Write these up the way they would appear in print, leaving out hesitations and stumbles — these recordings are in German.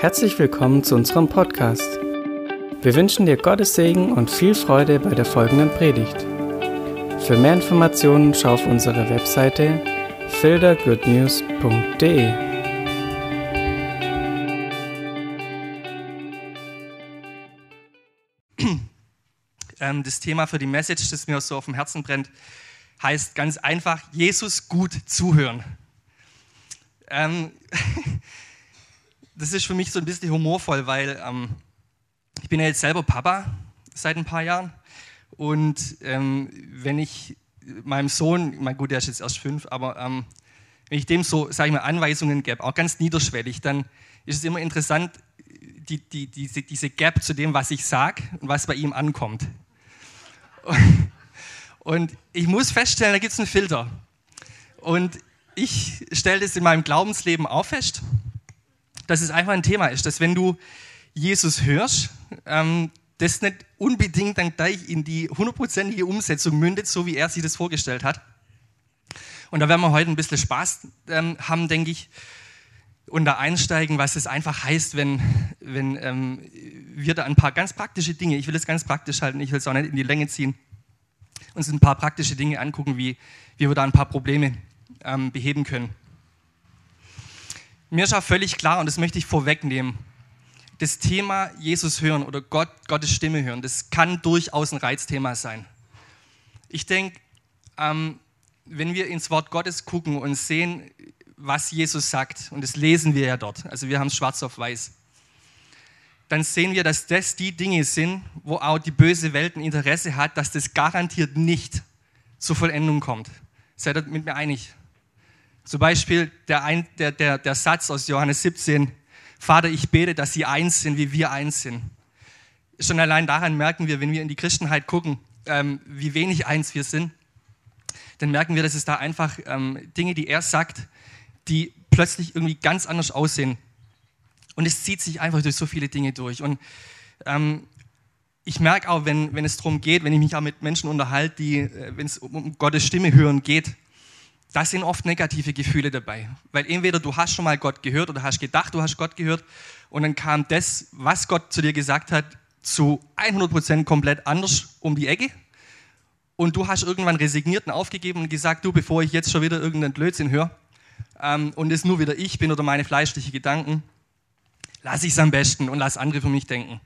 Herzlich willkommen zu unserem Podcast. Wir wünschen dir Gottes Segen und viel Freude bei der folgenden Predigt. Für mehr Informationen schau auf unsere Webseite fildergoodnews.de. Das Thema für die Message, das mir so auf dem Herzen brennt, heißt ganz einfach: Jesus gut zuhören. Das ist für mich so ein bisschen humorvoll, weil ich bin ja jetzt selber Papa seit ein paar Jahren und wenn ich meinem Sohn, mein gut, der ist jetzt erst 5, aber wenn ich dem so, sage ich mal, Anweisungen gebe, auch ganz niederschwellig, dann ist es immer interessant, diese Gap zu dem, was ich sage und was bei ihm ankommt. Und ich muss feststellen, da gibt es einen Filter. Und ich stelle das in meinem Glaubensleben auch fest, dass es einfach ein Thema ist, dass wenn du Jesus hörst, das nicht unbedingt dann gleich in die hundertprozentige Umsetzung mündet, so wie er sich das vorgestellt hat. Und da werden wir heute ein bisschen Spaß haben, denke ich, und da einsteigen, was es einfach heißt, wenn wir da ein paar ganz praktische Dinge, ich will es ganz praktisch halten, ich will es auch nicht in die Länge ziehen, uns ein paar praktische Dinge angucken, wie wir da ein paar Probleme beheben können. Mir ist auch völlig klar, und das möchte ich vorwegnehmen, das Thema Jesus hören oder Gottes Stimme hören, das kann durchaus ein Reizthema sein. Ich denke, wenn wir ins Wort Gottes gucken und sehen, was Jesus sagt, und das lesen wir ja dort, also wir haben es schwarz auf weiß, dann sehen wir, dass das die Dinge sind, wo auch die böse Welt ein Interesse hat, dass das garantiert nicht zur Vollendung kommt. Seid ihr mit mir einig? Zum Beispiel der Satz aus Johannes 17, Vater, ich bete, dass sie eins sind, wie wir eins sind. Schon allein daran merken wir, wenn wir in die Christenheit gucken, wie wenig eins wir sind, dann merken wir, dass es da einfach Dinge, die er sagt, die plötzlich irgendwie ganz anders aussehen. Und es zieht sich einfach durch so viele Dinge durch. Und ich merke auch, wenn es darum geht, wenn ich mich auch mit Menschen unterhalte, die, wenn es um Gottes Stimme hören geht, da sind oft negative Gefühle dabei, weil entweder du hast schon mal Gott gehört oder hast gedacht, du hast Gott gehört und dann kam das, was Gott zu dir gesagt hat, zu 100% komplett anders um die Ecke und du hast irgendwann resigniert und aufgegeben und gesagt, du, bevor ich jetzt schon wieder irgendeinen Blödsinn höre und es nur wieder ich bin oder meine fleischlichen Gedanken, lass ich es am besten und lass andere für mich denken.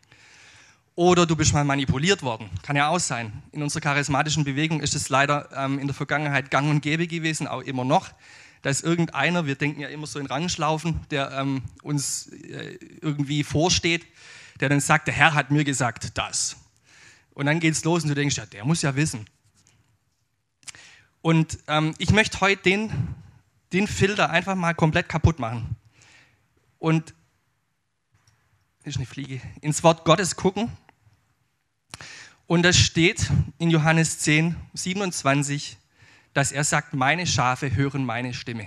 Oder du bist mal manipuliert worden, kann ja auch sein. In unserer charismatischen Bewegung ist es leider in der Vergangenheit gang und gäbe gewesen, auch immer noch, dass irgendeiner, wir denken ja immer so in Rangschlaufen, der uns irgendwie vorsteht, der dann sagt, der Herr hat mir gesagt das. Und dann geht's los und du denkst, ja, der muss ja wissen. Und ich möchte heute den Filter einfach mal komplett kaputt machen. Und ist eine Fliege, ins Wort Gottes gucken. Und das steht in Johannes 10, 27, dass er sagt, meine Schafe hören meine Stimme.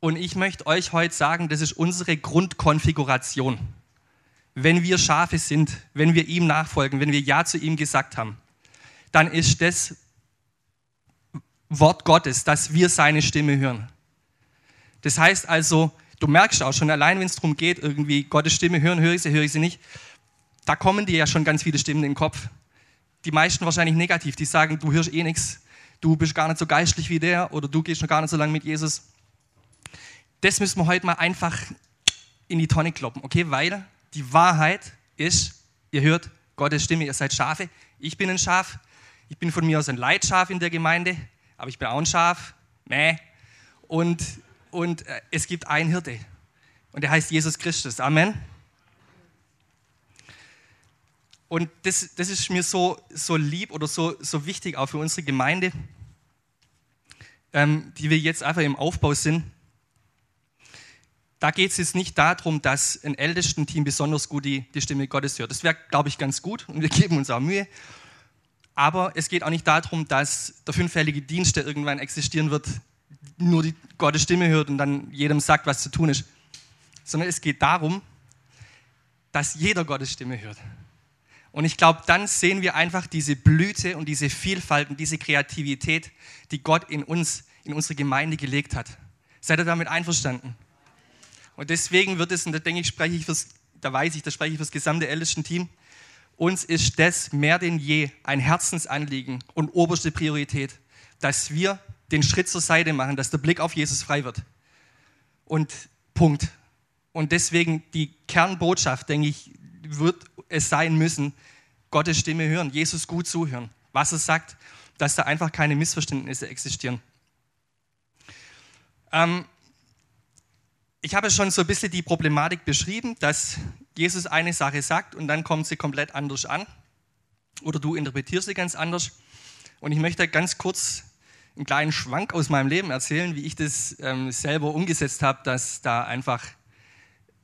Und ich möchte euch heute sagen, das ist unsere Grundkonfiguration. Wenn wir Schafe sind, wenn wir ihm nachfolgen, wenn wir Ja zu ihm gesagt haben, dann ist das Wort Gottes, dass wir seine Stimme hören. Das heißt also, du merkst auch schon, allein wenn es darum geht, irgendwie Gottes Stimme hören, höre ich sie nicht, da kommen dir ja schon ganz viele Stimmen in den Kopf. Die meisten wahrscheinlich negativ, die sagen, du hörst eh nichts, du bist gar nicht so geistlich wie der oder du gehst noch gar nicht so lange mit Jesus. Das müssen wir heute mal einfach in die Tonne kloppen, okay? Weil die Wahrheit ist, ihr hört Gottes Stimme, ihr seid Schafe. Ich bin ein Schaf, ich bin von mir aus ein Leitschaf in der Gemeinde, aber ich bin auch ein Schaf. Mäh. Und es gibt einen Hirte. Und der heißt Jesus Christus. Amen. Und das ist mir so lieb oder so wichtig, auch für unsere Gemeinde, die wir jetzt einfach im Aufbau sind. Da geht es jetzt nicht darum, dass ein Ältestenteam besonders gut die Stimme Gottes hört. Das wäre, glaube ich, ganz gut und wir geben uns auch Mühe. Aber es geht auch nicht darum, dass der fünffällige Dienst, der irgendwann existieren wird, nur die Gottes Stimme hört und dann jedem sagt, was zu tun ist. Sondern es geht darum, dass jeder Gottes Stimme hört. Und ich glaube, dann sehen wir einfach diese Blüte und diese Vielfalt und diese Kreativität, die Gott in unsere Gemeinde gelegt hat. Seid ihr damit einverstanden? Und deswegen wird es, und da denke ich, spreche ich fürs gesamte Team, uns ist das mehr denn je ein Herzensanliegen und oberste Priorität, dass wir den Schritt zur Seite machen, dass der Blick auf Jesus frei wird. Und Punkt. Und deswegen die Kernbotschaft, denke ich, wird es sein müssen, Gottes Stimme hören, Jesus gut zuhören, was er sagt, dass da einfach keine Missverständnisse existieren. Ich habe schon so ein bisschen die Problematik beschrieben, dass Jesus eine Sache sagt und dann kommt sie komplett anders an oder du interpretierst sie ganz anders. Und ich möchte ganz kurz einen kleinen Schwank aus meinem Leben erzählen, wie ich das selber umgesetzt habe, dass da einfach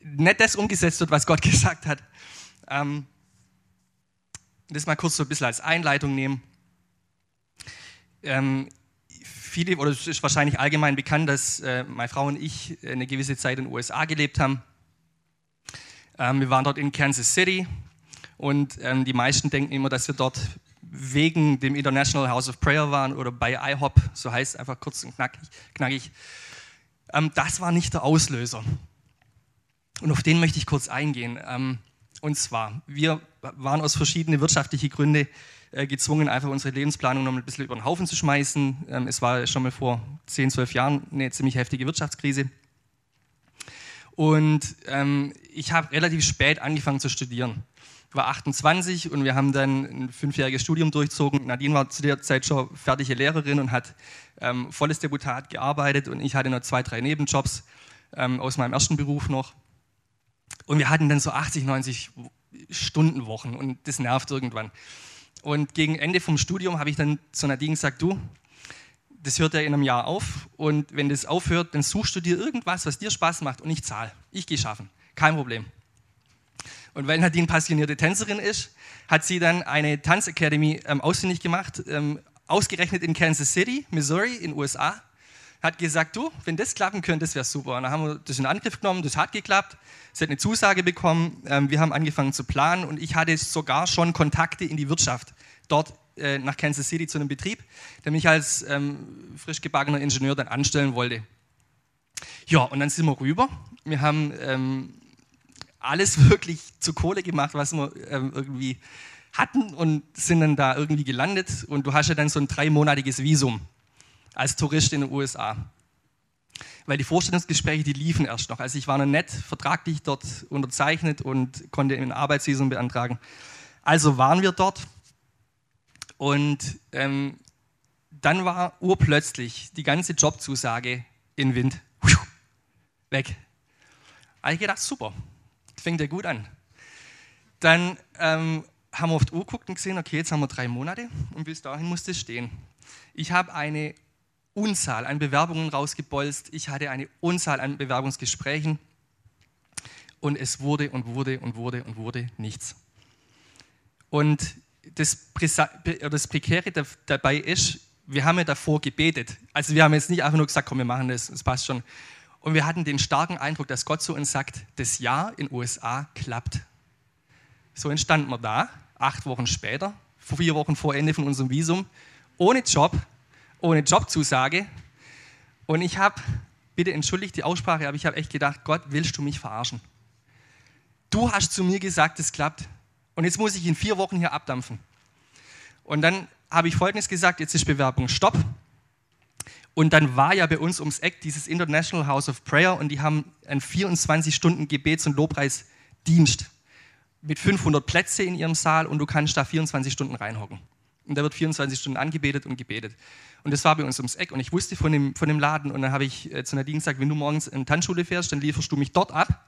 nicht das umgesetzt wird, was Gott gesagt hat. Das mal kurz so ein bisschen als Einleitung nehmen. Viele, oder es ist wahrscheinlich allgemein bekannt, dass meine Frau und ich eine gewisse Zeit in den USA gelebt haben. Wir waren dort in Kansas City und die meisten denken immer, dass wir dort wegen dem International House of Prayer waren oder bei IHOP, so heißt es einfach kurz und knackig. Das war nicht der Auslöser. Und auf den möchte ich kurz eingehen. Und zwar, wir waren aus verschiedenen wirtschaftlichen Gründen gezwungen, einfach unsere Lebensplanung noch ein bisschen über den Haufen zu schmeißen. Es war schon mal vor 10, 12 Jahren eine ziemlich heftige Wirtschaftskrise. Und ich habe relativ spät angefangen zu studieren. Ich war 28 und wir haben dann ein 5-jähriges Studium durchzogen. Nadine war zu der Zeit schon fertige Lehrerin und hat volles Deputat gearbeitet und ich hatte noch 2, 3 Nebenjobs aus meinem ersten Beruf noch. Und wir hatten dann so 80, 90 Stundenwochen und das nervt irgendwann. Und gegen Ende vom Studium habe ich dann zu Nadine gesagt, du, das hört ja in einem Jahr auf und wenn das aufhört, dann suchst du dir irgendwas, was dir Spaß macht und ich zahle. Ich gehe schaffen, kein Problem. Und weil Nadine passionierte Tänzerin ist, hat sie dann eine Tanzacademy ausfindig gemacht, ausgerechnet in Kansas City, Missouri, in den USA. Hat gesagt, du, wenn das klappen könnte, das wäre super. Und dann haben wir das in Angriff genommen, das hat geklappt. Sie hat eine Zusage bekommen, wir haben angefangen zu planen und ich hatte sogar schon Kontakte in die Wirtschaft, dort nach Kansas City zu einem Betrieb, der mich als frisch gebackener Ingenieur dann anstellen wollte. Ja, und dann sind wir rüber. Wir haben alles wirklich zu Kohle gemacht, was wir irgendwie hatten und sind dann da irgendwie gelandet. Und du hast ja dann so ein 3-monatiges Visum als Tourist in den USA. Weil die Vorstellungsgespräche, die liefen erst noch. Also ich war noch nicht vertraglich dort unterzeichnet und konnte ein Arbeitsvisum beantragen. Also waren wir dort und dann war urplötzlich die ganze Jobzusage in Wind. Weg. Da habe ich gedacht, super, fängt ja gut an. Dann haben wir auf die Uhr geguckt und gesehen, okay, jetzt haben wir 3 Monate und bis dahin musste es stehen. Ich habe eine Unzahl an Bewerbungen rausgebolzt, ich hatte eine Unzahl an Bewerbungsgesprächen und es wurde und wurde und wurde und wurde nichts. Und das Prekäre dabei ist, wir haben ja davor gebetet. Also wir haben jetzt nicht einfach nur gesagt, komm, wir machen das, es passt schon. Und wir hatten den starken Eindruck, dass Gott zu uns sagt, das Jahr in den USA klappt. So entstand man da, 8 Wochen später, 4 Wochen vor Ende von unserem Visum, ohne Job, ohne Jobzusage. Und ich habe, bitte entschuldigt die Aussprache, aber ich habe echt gedacht, Gott, willst du mich verarschen? Du hast zu mir gesagt, es klappt. Und jetzt muss ich in 4 Wochen hier abdampfen. Und dann habe ich Folgendes gesagt, jetzt ist Bewerbung Stopp. Und dann war ja bei uns ums Eck dieses International House of Prayer und die haben einen 24-Stunden-Gebets- und Lobpreisdienst mit 500 Plätze in ihrem Saal und du kannst da 24 Stunden reinhocken. Und da wird 24 Stunden angebetet und gebetet. Und das war bei uns ums Eck und ich wusste von dem Laden und dann habe ich zu Nadine gesagt, wenn du morgens in die Tanzschule fährst, dann lieferst du mich dort ab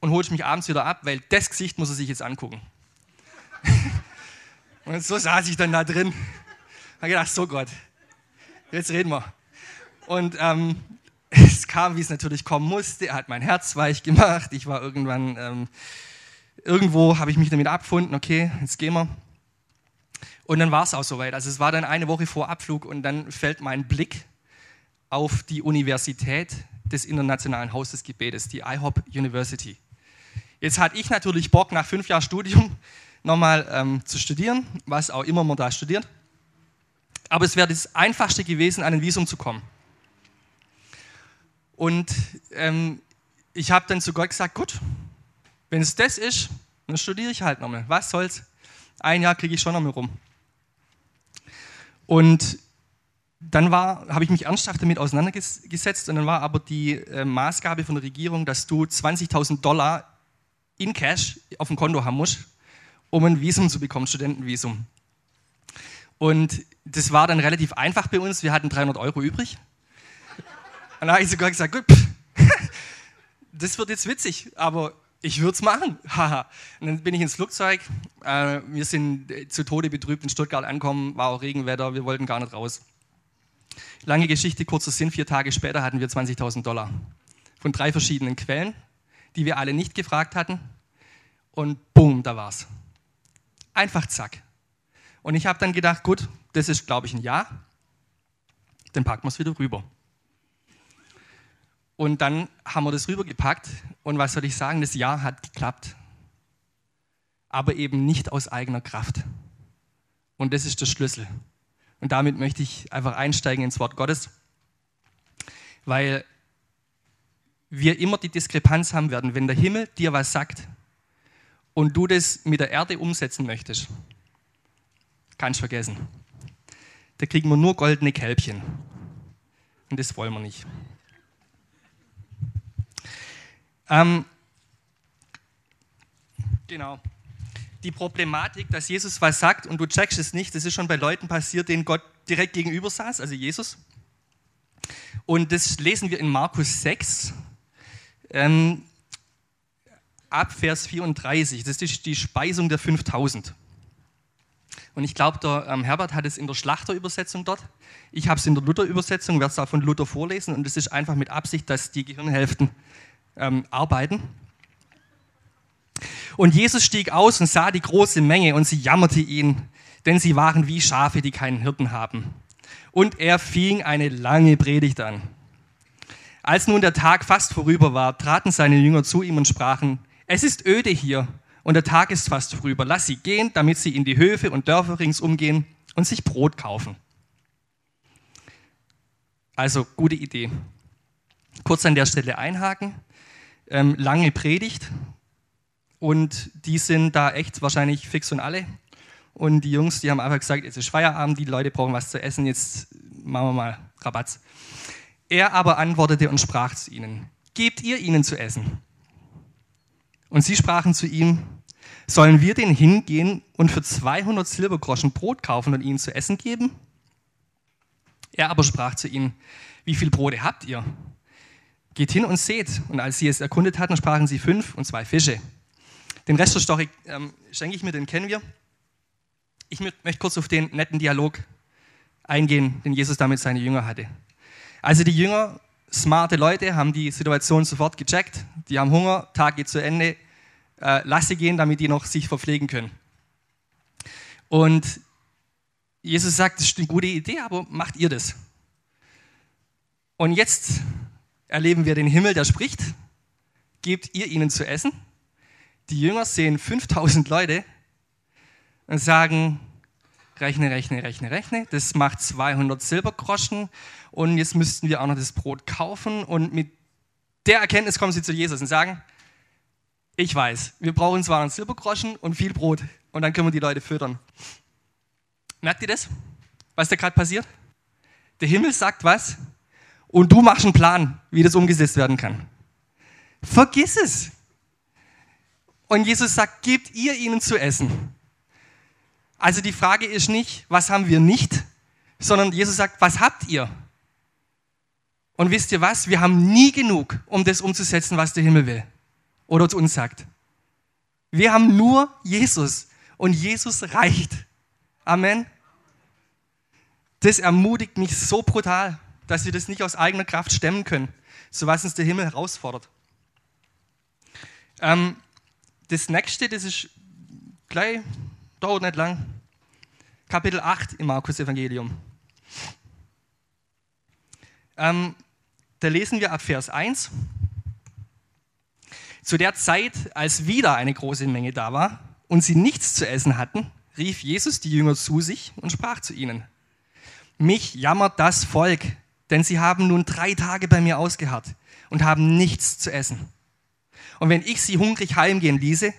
und holst mich abends wieder ab, weil das Gesicht muss er sich jetzt angucken. Und so saß ich dann da drin und habe gedacht, so Gott, jetzt reden wir. Und es kam, wie es natürlich kommen musste, er hat mein Herz weich gemacht, ich war irgendwann, irgendwo habe ich mich damit abgefunden, okay, jetzt gehen wir. Und dann war es auch soweit. Also es war dann 1 Woche vor Abflug und dann fällt mein Blick auf die Universität des Internationalen Hauses des Gebetes, die IHOP University. Jetzt hatte ich natürlich Bock, nach 5 Jahren Studium nochmal zu studieren, was auch immer man da studiert. Aber es wäre das Einfachste gewesen, an ein Visum zu kommen. Und ich habe dann zu Gott gesagt, gut, wenn es das ist, dann studiere ich halt nochmal. Was soll's? Ein Jahr kriege ich schon nochmal rum. Und dann habe ich mich ernsthaft damit auseinandergesetzt und dann war aber die Maßgabe von der Regierung, dass du $20.000 in Cash auf dem Konto haben musst, um ein Visum zu bekommen, Studentenvisum. Und das war dann relativ einfach bei uns, wir hatten 300 Euro übrig. Und da habe ich sogar gesagt, gut, das wird jetzt witzig, aber ich würde es machen. Und dann bin ich ins Flugzeug, wir sind zu Tode betrübt in Stuttgart angekommen, war auch Regenwetter, wir wollten gar nicht raus. Lange Geschichte, kurzer Sinn, 4 Tage später hatten wir $20.000 von 3 verschiedenen Quellen, die wir alle nicht gefragt hatten. Und boom, da war's. Einfach zack. Und ich habe dann gedacht, gut, das ist, glaube ich, ein Jahr, dann packen wir es wieder rüber. Und dann haben wir das rübergepackt und was soll ich sagen, das Jahr hat geklappt. Aber eben nicht aus eigener Kraft. Und das ist der Schlüssel. Und damit möchte ich einfach einsteigen ins Wort Gottes, weil wir immer die Diskrepanz haben werden, wenn der Himmel dir was sagt und du das mit der Erde umsetzen möchtest. Kannst vergessen. Da kriegen wir nur goldene Kälbchen. Und das wollen wir nicht. Genau. Die Problematik, dass Jesus was sagt und du checkst es nicht, das ist schon bei Leuten passiert, denen Gott direkt gegenüber saß, also Jesus. Und das lesen wir in Markus 6, ab Vers 34. Das ist die Speisung der 5000. Und ich glaube, der Herbert hat es in der Schlachterübersetzung dort. Ich habe es in der Lutherübersetzung, werde es da von Luther vorlesen. Und es ist einfach mit Absicht, dass die Gehirnhälften arbeiten. Und Jesus stieg aus und sah die große Menge und sie jammerte ihn, denn sie waren wie Schafe, die keinen Hirten haben. Und er fing eine lange Predigt an. Als nun der Tag fast vorüber war, traten seine Jünger zu ihm und sprachen, es ist öde hier. Und der Tag ist fast vorüber, lass sie gehen, damit sie in die Höfe und Dörfer ringsum gehen und sich Brot kaufen. Also, gute Idee. Kurz an der Stelle einhaken, lange Predigt und die sind da echt wahrscheinlich fix und alle. Und die Jungs, die haben einfach gesagt, jetzt ist Feierabend, die Leute brauchen was zu essen, jetzt machen wir mal Rabatz. Er aber antwortete und sprach zu ihnen, gebt ihr ihnen zu essen? Und sie sprachen zu ihm, sollen wir denn hingehen und für 200 Silbergroschen Brot kaufen und ihnen zu essen geben? Er aber sprach zu ihnen, wie viel Brote habt ihr? Geht hin und seht. Und als sie es erkundet hatten, sprachen sie 5 und 2 Fische. Den Rest der Story schenke ich mir, den kennen wir. Ich möchte kurz auf den netten Dialog eingehen, den Jesus damit seine Jünger hatte. Also die Jünger, smarte Leute, haben die Situation sofort gecheckt, die haben Hunger, Tag geht zu Ende, lass sie gehen, damit die noch sich verpflegen können. Und Jesus sagt, das ist eine gute Idee, aber macht ihr das? Und jetzt erleben wir den Himmel, der spricht, gebt ihr ihnen zu essen? Die Jünger sehen 5000 Leute und sagen, rechne, das macht 200 Silbergroschen und jetzt müssten wir auch noch das Brot kaufen und mit der Erkenntnis kommen sie zu Jesus und sagen, ich weiß, wir brauchen 200 Silbergroschen und viel Brot und dann können wir die Leute füttern. Merkt ihr das, was da gerade passiert? Der Himmel sagt was und du machst einen Plan, wie das umgesetzt werden kann. Vergiss es! Und Jesus sagt, gebt ihr ihnen zu essen. Also die Frage ist nicht, was haben wir nicht, sondern Jesus sagt, was habt ihr? Und wisst ihr was? Wir haben nie genug, um das umzusetzen, was der Himmel will oder zu uns sagt. Wir haben nur Jesus und Jesus reicht. Amen. Das ermutigt mich so brutal, dass wir das nicht aus eigener Kraft stemmen können, so was uns der Himmel herausfordert. Das nächste, das ist gleich... Dauert nicht lang. Kapitel 8 im Markus-Evangelium. Da lesen wir ab Vers 1. Zu der Zeit, als wieder eine große Menge da war und sie nichts zu essen hatten, rief Jesus die Jünger zu sich und sprach zu ihnen, mich jammert das Volk, denn sie haben nun 3 Tage bei mir ausgeharrt und haben nichts zu essen. Und wenn ich sie hungrig heimgehen ließe,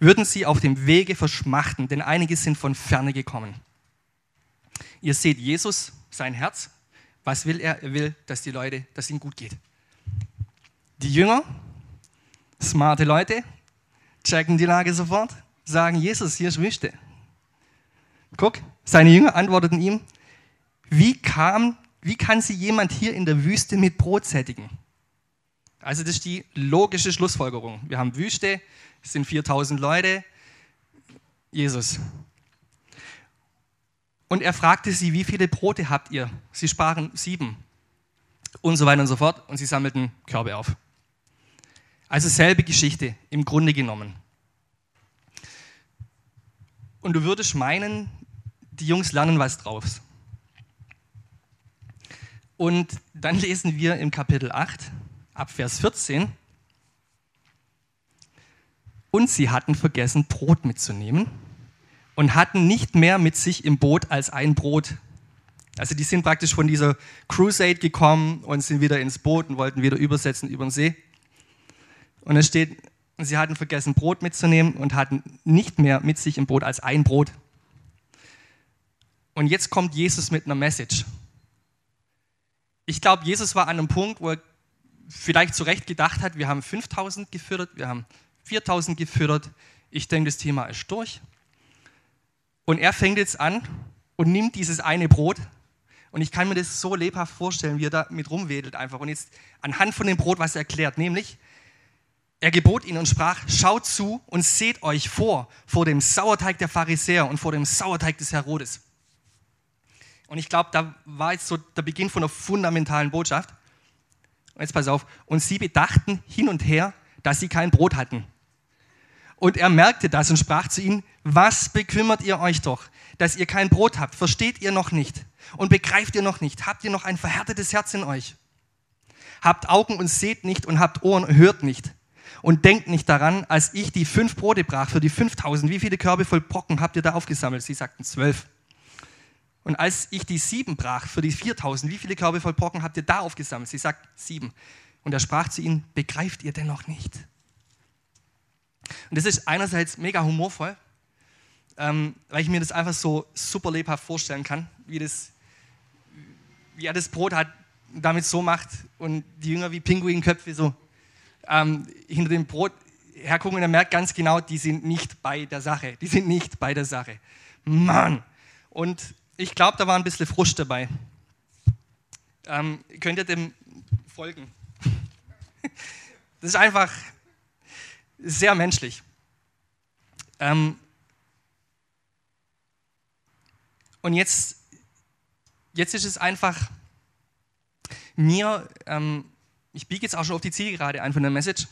würden sie auf dem Wege verschmachten, denn einige sind von Ferne gekommen. Ihr seht Jesus, sein Herz. Was will er? Er will, dass es ihnen gut geht. Die Jünger, smarte Leute, checken die Lage sofort, sagen, Jesus, hier ist Wüste. Guck, seine Jünger antworteten ihm, wie kann sie jemand hier in der Wüste mit Brot sättigen? Also das ist die logische Schlussfolgerung. Wir haben Wüste, es sind 4000 Leute, Jesus. Und er fragte sie, wie viele Brote habt ihr? Sie sprachen 7 und so weiter und so fort und sie sammelten Körbe auf. Also selbe Geschichte im Grunde genommen. Und du würdest meinen, die Jungs lernen was draus. Und dann lesen wir im Kapitel 8, ab Vers 14. Und sie hatten vergessen, Brot mitzunehmen und hatten nicht mehr mit sich im Boot als ein Brot. Also die sind praktisch von dieser Crusade gekommen und sind wieder ins Boot und wollten wieder übersetzen über den See. Und es steht, sie hatten vergessen, Brot mitzunehmen und hatten nicht mehr mit sich im Boot als ein Brot. Und jetzt kommt Jesus mit einer Message. Ich glaube, Jesus war an einem Punkt, wo er vielleicht zu Recht gedacht hat, wir haben 5000 gefüttert, wir haben 4000 gefüttert. Ich denke, das Thema ist durch. Und er fängt jetzt an und nimmt dieses eine Brot. Und ich kann mir das so lebhaft vorstellen, wie er da mit rumwedelt einfach. Und jetzt anhand von dem Brot, was er erklärt, nämlich... Er gebot ihnen und sprach, schaut zu und seht euch vor dem Sauerteig der Pharisäer und vor dem Sauerteig des Herodes. Und ich glaube, da war jetzt so der Beginn von einer fundamentalen Botschaft. Und jetzt pass auf. Und sie bedachten hin und her, dass sie kein Brot hatten. Und er merkte das und sprach zu ihnen, was bekümmert ihr euch doch, dass ihr kein Brot habt? Versteht ihr noch nicht? Und begreift ihr noch nicht? Habt ihr noch ein verhärtetes Herz in euch? Habt Augen und seht nicht und habt Ohren und hört nicht? Und denkt nicht daran, als ich die 5 Brote brach für die 5000, wie viele Körbe voll Brocken habt ihr da aufgesammelt? Sie sagten 12. Und als ich die 7 brach für die 4000, wie viele Körbe voll Brocken habt ihr da aufgesammelt? Sie sagten 7. Und er sprach zu ihnen, begreift ihr dennoch nicht? Und das ist einerseits mega humorvoll, weil ich mir das einfach so super lebhaft vorstellen kann, wie er das Brot halt damit so macht und die Jünger wie Pinguinköpfe so hinter dem Brot hergucken und er merkt ganz genau, die sind nicht bei der Sache. Die sind nicht bei der Sache. Mann! Und ich glaube, da war ein bisschen Frust dabei. Könnt ihr dem folgen? Das ist einfach sehr menschlich. Und jetzt ist es einfach mir... Ich biege jetzt auch schon auf die Zielgerade ein von der Message.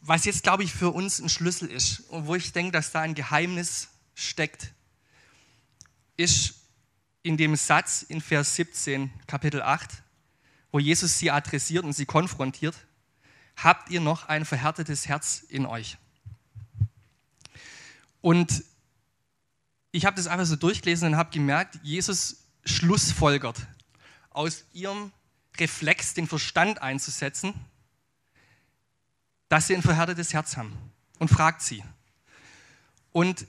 Was jetzt, glaube ich, für uns ein Schlüssel ist und wo ich denke, dass da ein Geheimnis steckt, ist in dem Satz in Vers 17, Kapitel 8, wo Jesus sie adressiert und sie konfrontiert, habt ihr noch ein verhärtetes Herz in euch? Und ich habe das einfach so durchgelesen und habe gemerkt, Jesus schlussfolgert aus ihrem Reflex den Verstand einzusetzen, dass sie ein verhärtetes Herz haben und fragt sie. Und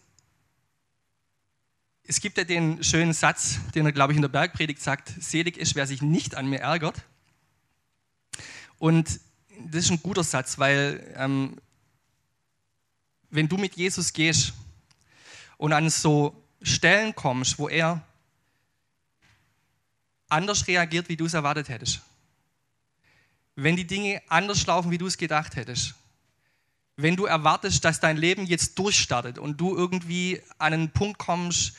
es gibt ja den schönen Satz, den er, glaube ich, in der Bergpredigt sagt, selig ist, wer sich nicht an mir ärgert. Und das ist ein guter Satz, weil wenn du mit Jesus gehst und an so Stellen kommst, wo er anders reagiert, wie du es erwartet hättest. Wenn die Dinge anders laufen, wie du es gedacht hättest. Wenn du erwartest, dass dein Leben jetzt durchstartet und du irgendwie an einen Punkt kommst,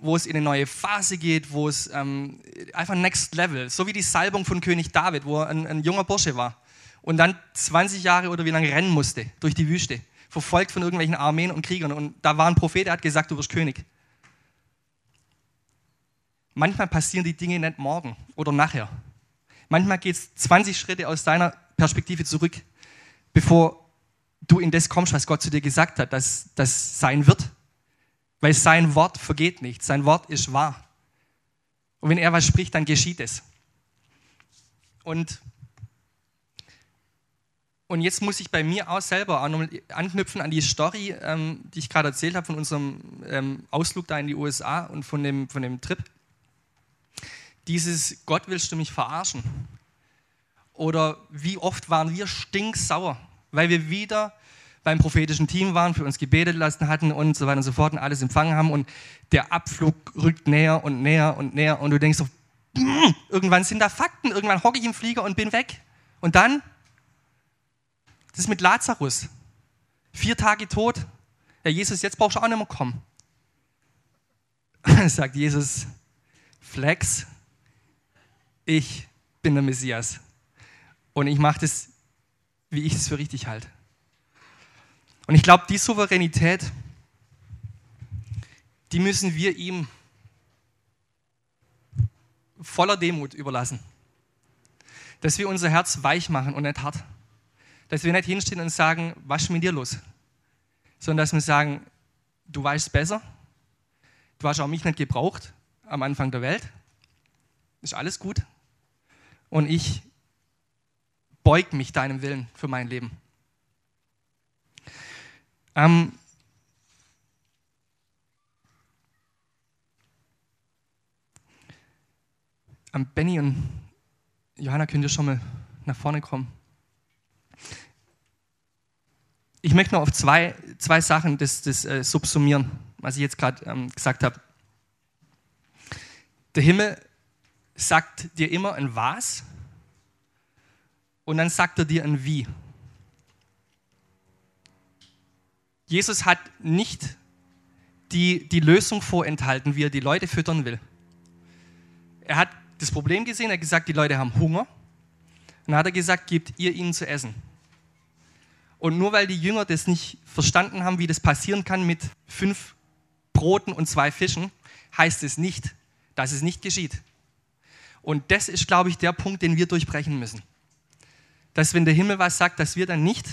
wo es in eine neue Phase geht, wo es einfach Next Level, so wie die Salbung von König David, wo er ein junger Bursche war und dann 20 Jahre oder wie lange rennen musste durch die Wüste, verfolgt von irgendwelchen Armeen und Kriegern. Und da war ein Prophet, der hat gesagt, du wirst König. Manchmal passieren die Dinge nicht morgen oder nachher. Manchmal geht es 20 Schritte aus deiner Perspektive zurück, bevor du in das kommst, was Gott zu dir gesagt hat, dass das sein wird. Weil sein Wort vergeht nicht, sein Wort ist wahr. Und wenn er was spricht, dann geschieht es. Und Und jetzt muss ich bei mir auch selber anknüpfen an die Story, die ich gerade erzählt habe von unserem Ausflug da in die USA und von dem Trip. Dieses Gott willst du mich verarschen? Oder wie oft waren wir stinksauer, weil wir wieder beim prophetischen Team waren, für uns gebetet lassen hatten und so weiter und so fort und alles empfangen haben und der Abflug rückt näher und näher und näher und du denkst so, irgendwann sind da Fakten, irgendwann hocke ich im Flieger und bin weg. Und dann, das ist mit Lazarus, 4 Tage tot, ja Jesus, jetzt brauchst du auch nicht mehr kommen. Sagt Jesus, Flex, ich bin der Messias und ich mache das, wie ich es für richtig halte. Und ich glaube, die Souveränität, die müssen wir ihm voller Demut überlassen. Dass wir unser Herz weich machen und nicht hart. Dass wir nicht hinstehen und sagen, was ist mit dir los? Sondern dass wir sagen, du weißt es besser. Du hast auch mich nicht gebraucht am Anfang der Welt. Ist alles gut. Und ich beug mich deinem Willen für mein Leben. Benni und Johanna, könnt ihr schon mal nach vorne kommen? Ich möchte noch auf zwei Sachen das subsumieren, was ich jetzt gerade gesagt habe. Der Himmel sagt dir immer ein Was und dann sagt er dir ein Wie. Jesus hat nicht die Lösung vorenthalten, wie er die Leute füttern will. Er hat das Problem gesehen, er hat gesagt, die Leute haben Hunger. Dann hat er gesagt, gebt ihr ihnen zu essen. Und nur weil die Jünger das nicht verstanden haben, wie das passieren kann mit 5 Broten und 2 Fischen, heißt es nicht, dass es nicht geschieht. Und das ist, glaube ich, der Punkt, den wir durchbrechen müssen. Dass wenn der Himmel was sagt, dass wir dann nicht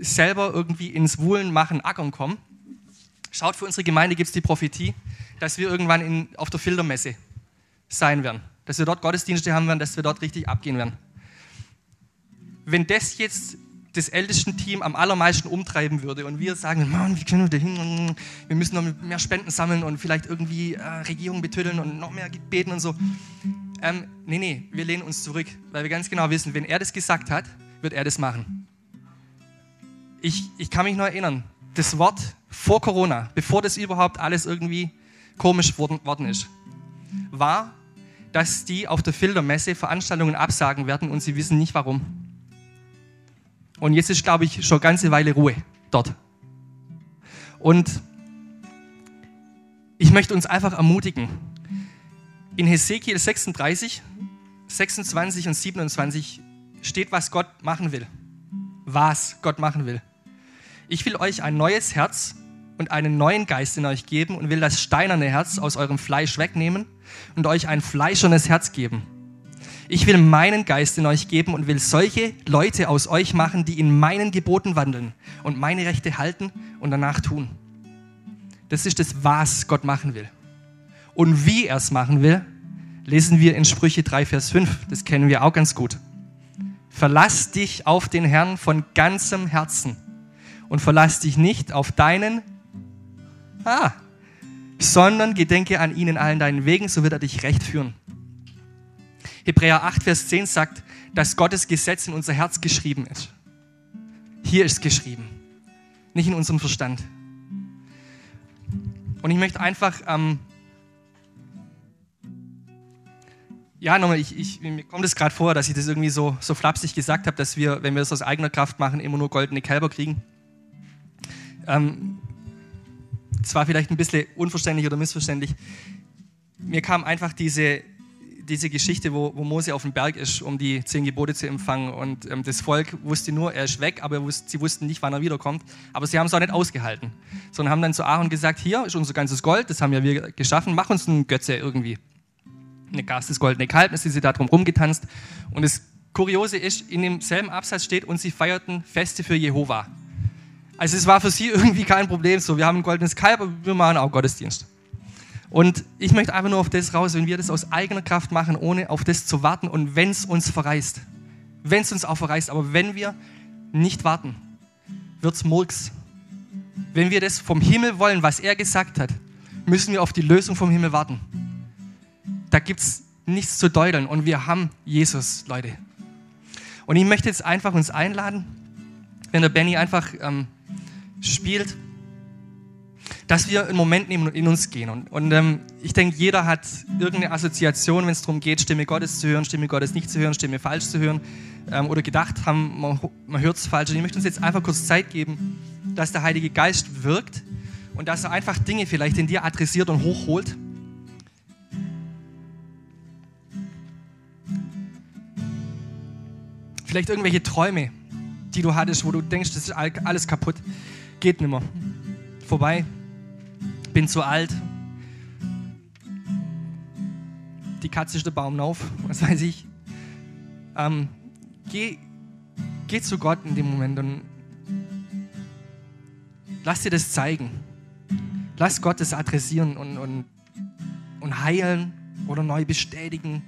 selber irgendwie ins Wuhlen machen, Ackern kommen. Schaut, für unsere Gemeinde gibt es die Prophetie, dass wir irgendwann auf der Fildermesse sein werden. Dass wir dort Gottesdienste haben werden, dass wir dort richtig abgehen werden. Wenn das jetzt das Ältestenteam am allermeisten umtreiben würde und wir sagen, Mann, wie können wir da hin? Wir müssen noch mehr Spenden sammeln und vielleicht irgendwie Regierung betütteln und noch mehr beten und so. Nee, wir lehnen uns zurück, weil wir ganz genau wissen, wenn er das gesagt hat, wird er das machen. Ich kann mich noch erinnern, das Wort vor Corona, bevor das überhaupt alles irgendwie komisch worden ist, war, dass die auf der Fildermesse Veranstaltungen absagen werden und sie wissen nicht warum. Und jetzt ist, glaube ich, schon eine ganze Weile Ruhe dort. Und ich möchte uns einfach ermutigen, in Hesekiel 36, 26 und 27 steht, was Gott machen will. Was Gott machen will. Ich will euch ein neues Herz und einen neuen Geist in euch geben und will das steinerne Herz aus eurem Fleisch wegnehmen und euch ein fleischernes Herz geben. Ich will meinen Geist in euch geben und will solche Leute aus euch machen, die in meinen Geboten wandeln und meine Rechte halten und danach tun. Das ist das, was Gott machen will. Und wie er es machen will, lesen wir in Sprüche 3, Vers 5. Das kennen wir auch ganz gut. Verlass dich auf den Herrn von ganzem Herzen. Und verlass dich nicht auf deinen, sondern gedenke an ihn in allen deinen Wegen, so wird er dich recht führen. Hebräer 8, Vers 10 sagt, dass Gottes Gesetz in unser Herz geschrieben ist. Hier ist es geschrieben, nicht in unserem Verstand. Und ich möchte einfach, mir kommt es gerade vor, dass ich das irgendwie so flapsig gesagt habe, dass wir, wenn wir das aus eigener Kraft machen, immer nur goldene Kälber kriegen. Das war vielleicht ein bisschen unverständlich oder missverständlich. Mir kam einfach diese Geschichte, wo Mose auf dem Berg ist, um die 10 Gebote zu empfangen. Und das Volk wusste nur, er ist weg, aber sie wussten nicht, wann er wiederkommt. Aber sie haben es auch nicht ausgehalten, sondern haben dann zu Aaron gesagt, hier ist unser ganzes Gold, das haben ja wir geschaffen, mach uns einen Götze irgendwie. Eine Gast des goldenen Kalbnis, die sie da drum rumgetanzt. Und das Kuriose ist, in demselben Absatz steht, und sie feierten Feste für Jehova. Also es war für sie irgendwie kein Problem, so wir haben ein goldenes Kalb, aber wir machen auch Gottesdienst. Und ich möchte einfach nur auf das raus, wenn wir das aus eigener Kraft machen, ohne auf das zu warten und wenn es uns verreißt, wenn es uns auch verreißt. Aber wenn wir nicht warten, wird es Murks. Wenn wir das vom Himmel wollen, was er gesagt hat, müssen wir auf die Lösung vom Himmel warten. Da gibt es nichts zu deuteln und wir haben Jesus, Leute. Und ich möchte jetzt einfach uns einladen, wenn der Benni einfach spielt, dass wir einen Moment in uns gehen. Und ich denke, jeder hat irgendeine Assoziation, wenn es darum geht, Stimme Gottes zu hören, Stimme Gottes nicht zu hören, Stimme falsch zu hören oder gedacht haben, man hört es falsch. Und ich möchte uns jetzt einfach kurz Zeit geben, dass der Heilige Geist wirkt und dass er einfach Dinge vielleicht in dir adressiert und hochholt. Vielleicht irgendwelche Träume, die du hattest, wo du denkst, das ist alles kaputt, geht nimmer, vorbei, bin zu alt, die Katze ist der Baum auf, was weiß ich. Geh zu Gott in dem Moment und lass dir das zeigen. Lass Gott das adressieren und heilen oder neu bestätigen.